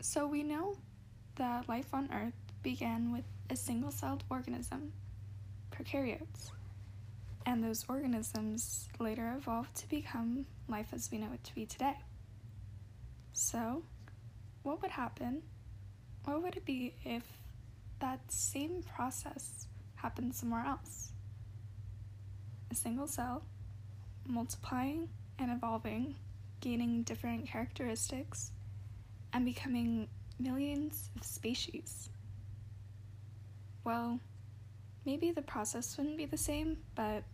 So we know that life on Earth began with a single-celled organism, prokaryotes, and those organisms later evolved to become life as we know it to be today. So, what would happen? What would it be if that same process happened somewhere else? A single cell, multiplying and evolving, gaining different characteristics, and becoming millions of species. Well, maybe the process wouldn't be the same, but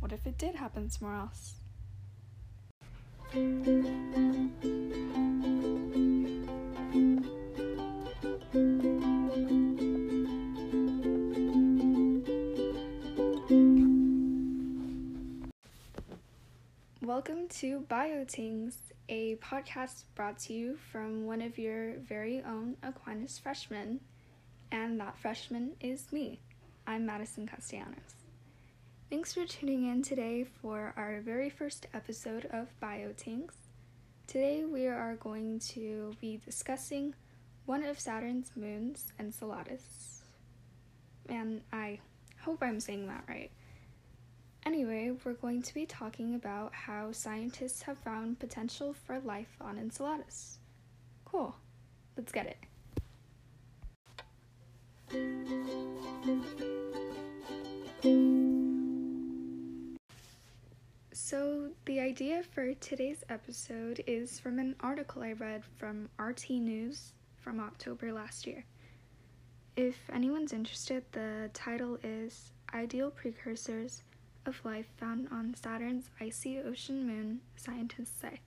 what if it did happen somewhere else? Welcome to Bio Tingzz, a podcast brought to you from one of your very own Aquinas freshmen, and that freshman is me. I'm Madison Castellanos. Thanks for tuning in today for our very first episode of Bio Tingzz. Today we are going to be discussing one of Saturn's moons, Enceladus. And I hope I'm saying that right. Anyway, we're going to be talking about how scientists have found potential for life on Enceladus. Cool. Let's get it. So, the idea for today's episode is from an article I read from RT News from October last year. If anyone's interested, the title is Ideal Precursors of Life Found on Saturn's Icy Ocean Moon, Scientists Say.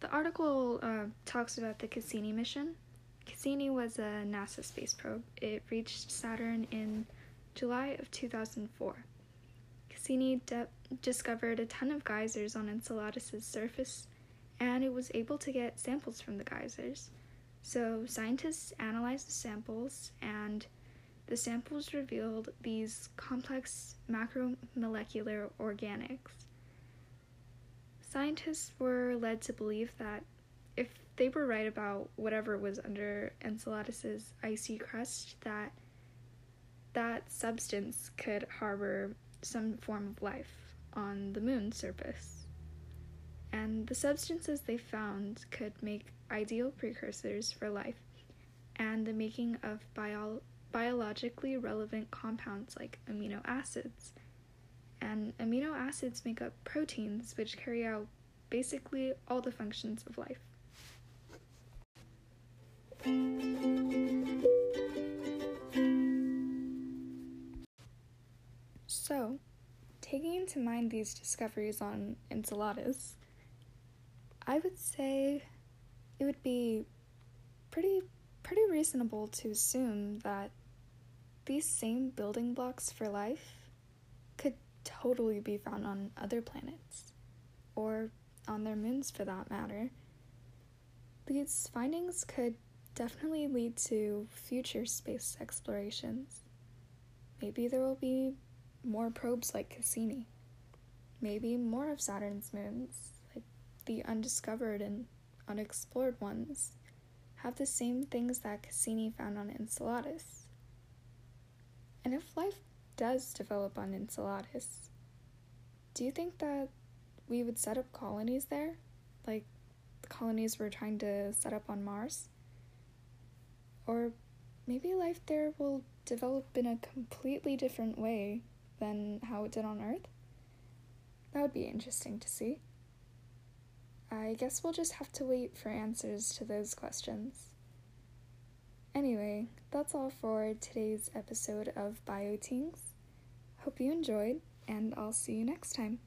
The article talks about the Cassini mission. Cassini was a NASA space probe. It reached Saturn in July of 2004. Cassini discovered a ton of geysers on Enceladus's surface, and it was able to get samples from the geysers. So scientists analyzed the samples, and the samples revealed these complex macromolecular organics. Scientists were led to believe that if they were right about whatever was under Enceladus's icy crust, that substance could harbor some form of life on the moon's surface. And the substances they found could make ideal precursors for life and the making of biologically relevant compounds like amino acids. And amino acids make up proteins, which carry out basically all the functions of life. So, taking into mind these discoveries on Enceladus, I would say it would be pretty reasonable to assume that these same building blocks for life could totally be found on other planets, or on their moons for that matter. These findings could definitely lead to future space explorations. Maybe there will be more probes like Cassini. Maybe more of Saturn's moons, like the undiscovered and unexplored ones, have the same things that Cassini found on Enceladus. And if life does develop on Enceladus, do you think that we would set up colonies there, like the colonies we're trying to set up on Mars? Or maybe life there will develop in a completely different way than how it did on Earth? That would be interesting to see. I guess we'll just have to wait for answers to those questions. Anyway, that's all for today's episode of Bio Tingzz. Hope you enjoyed, and I'll see you next time.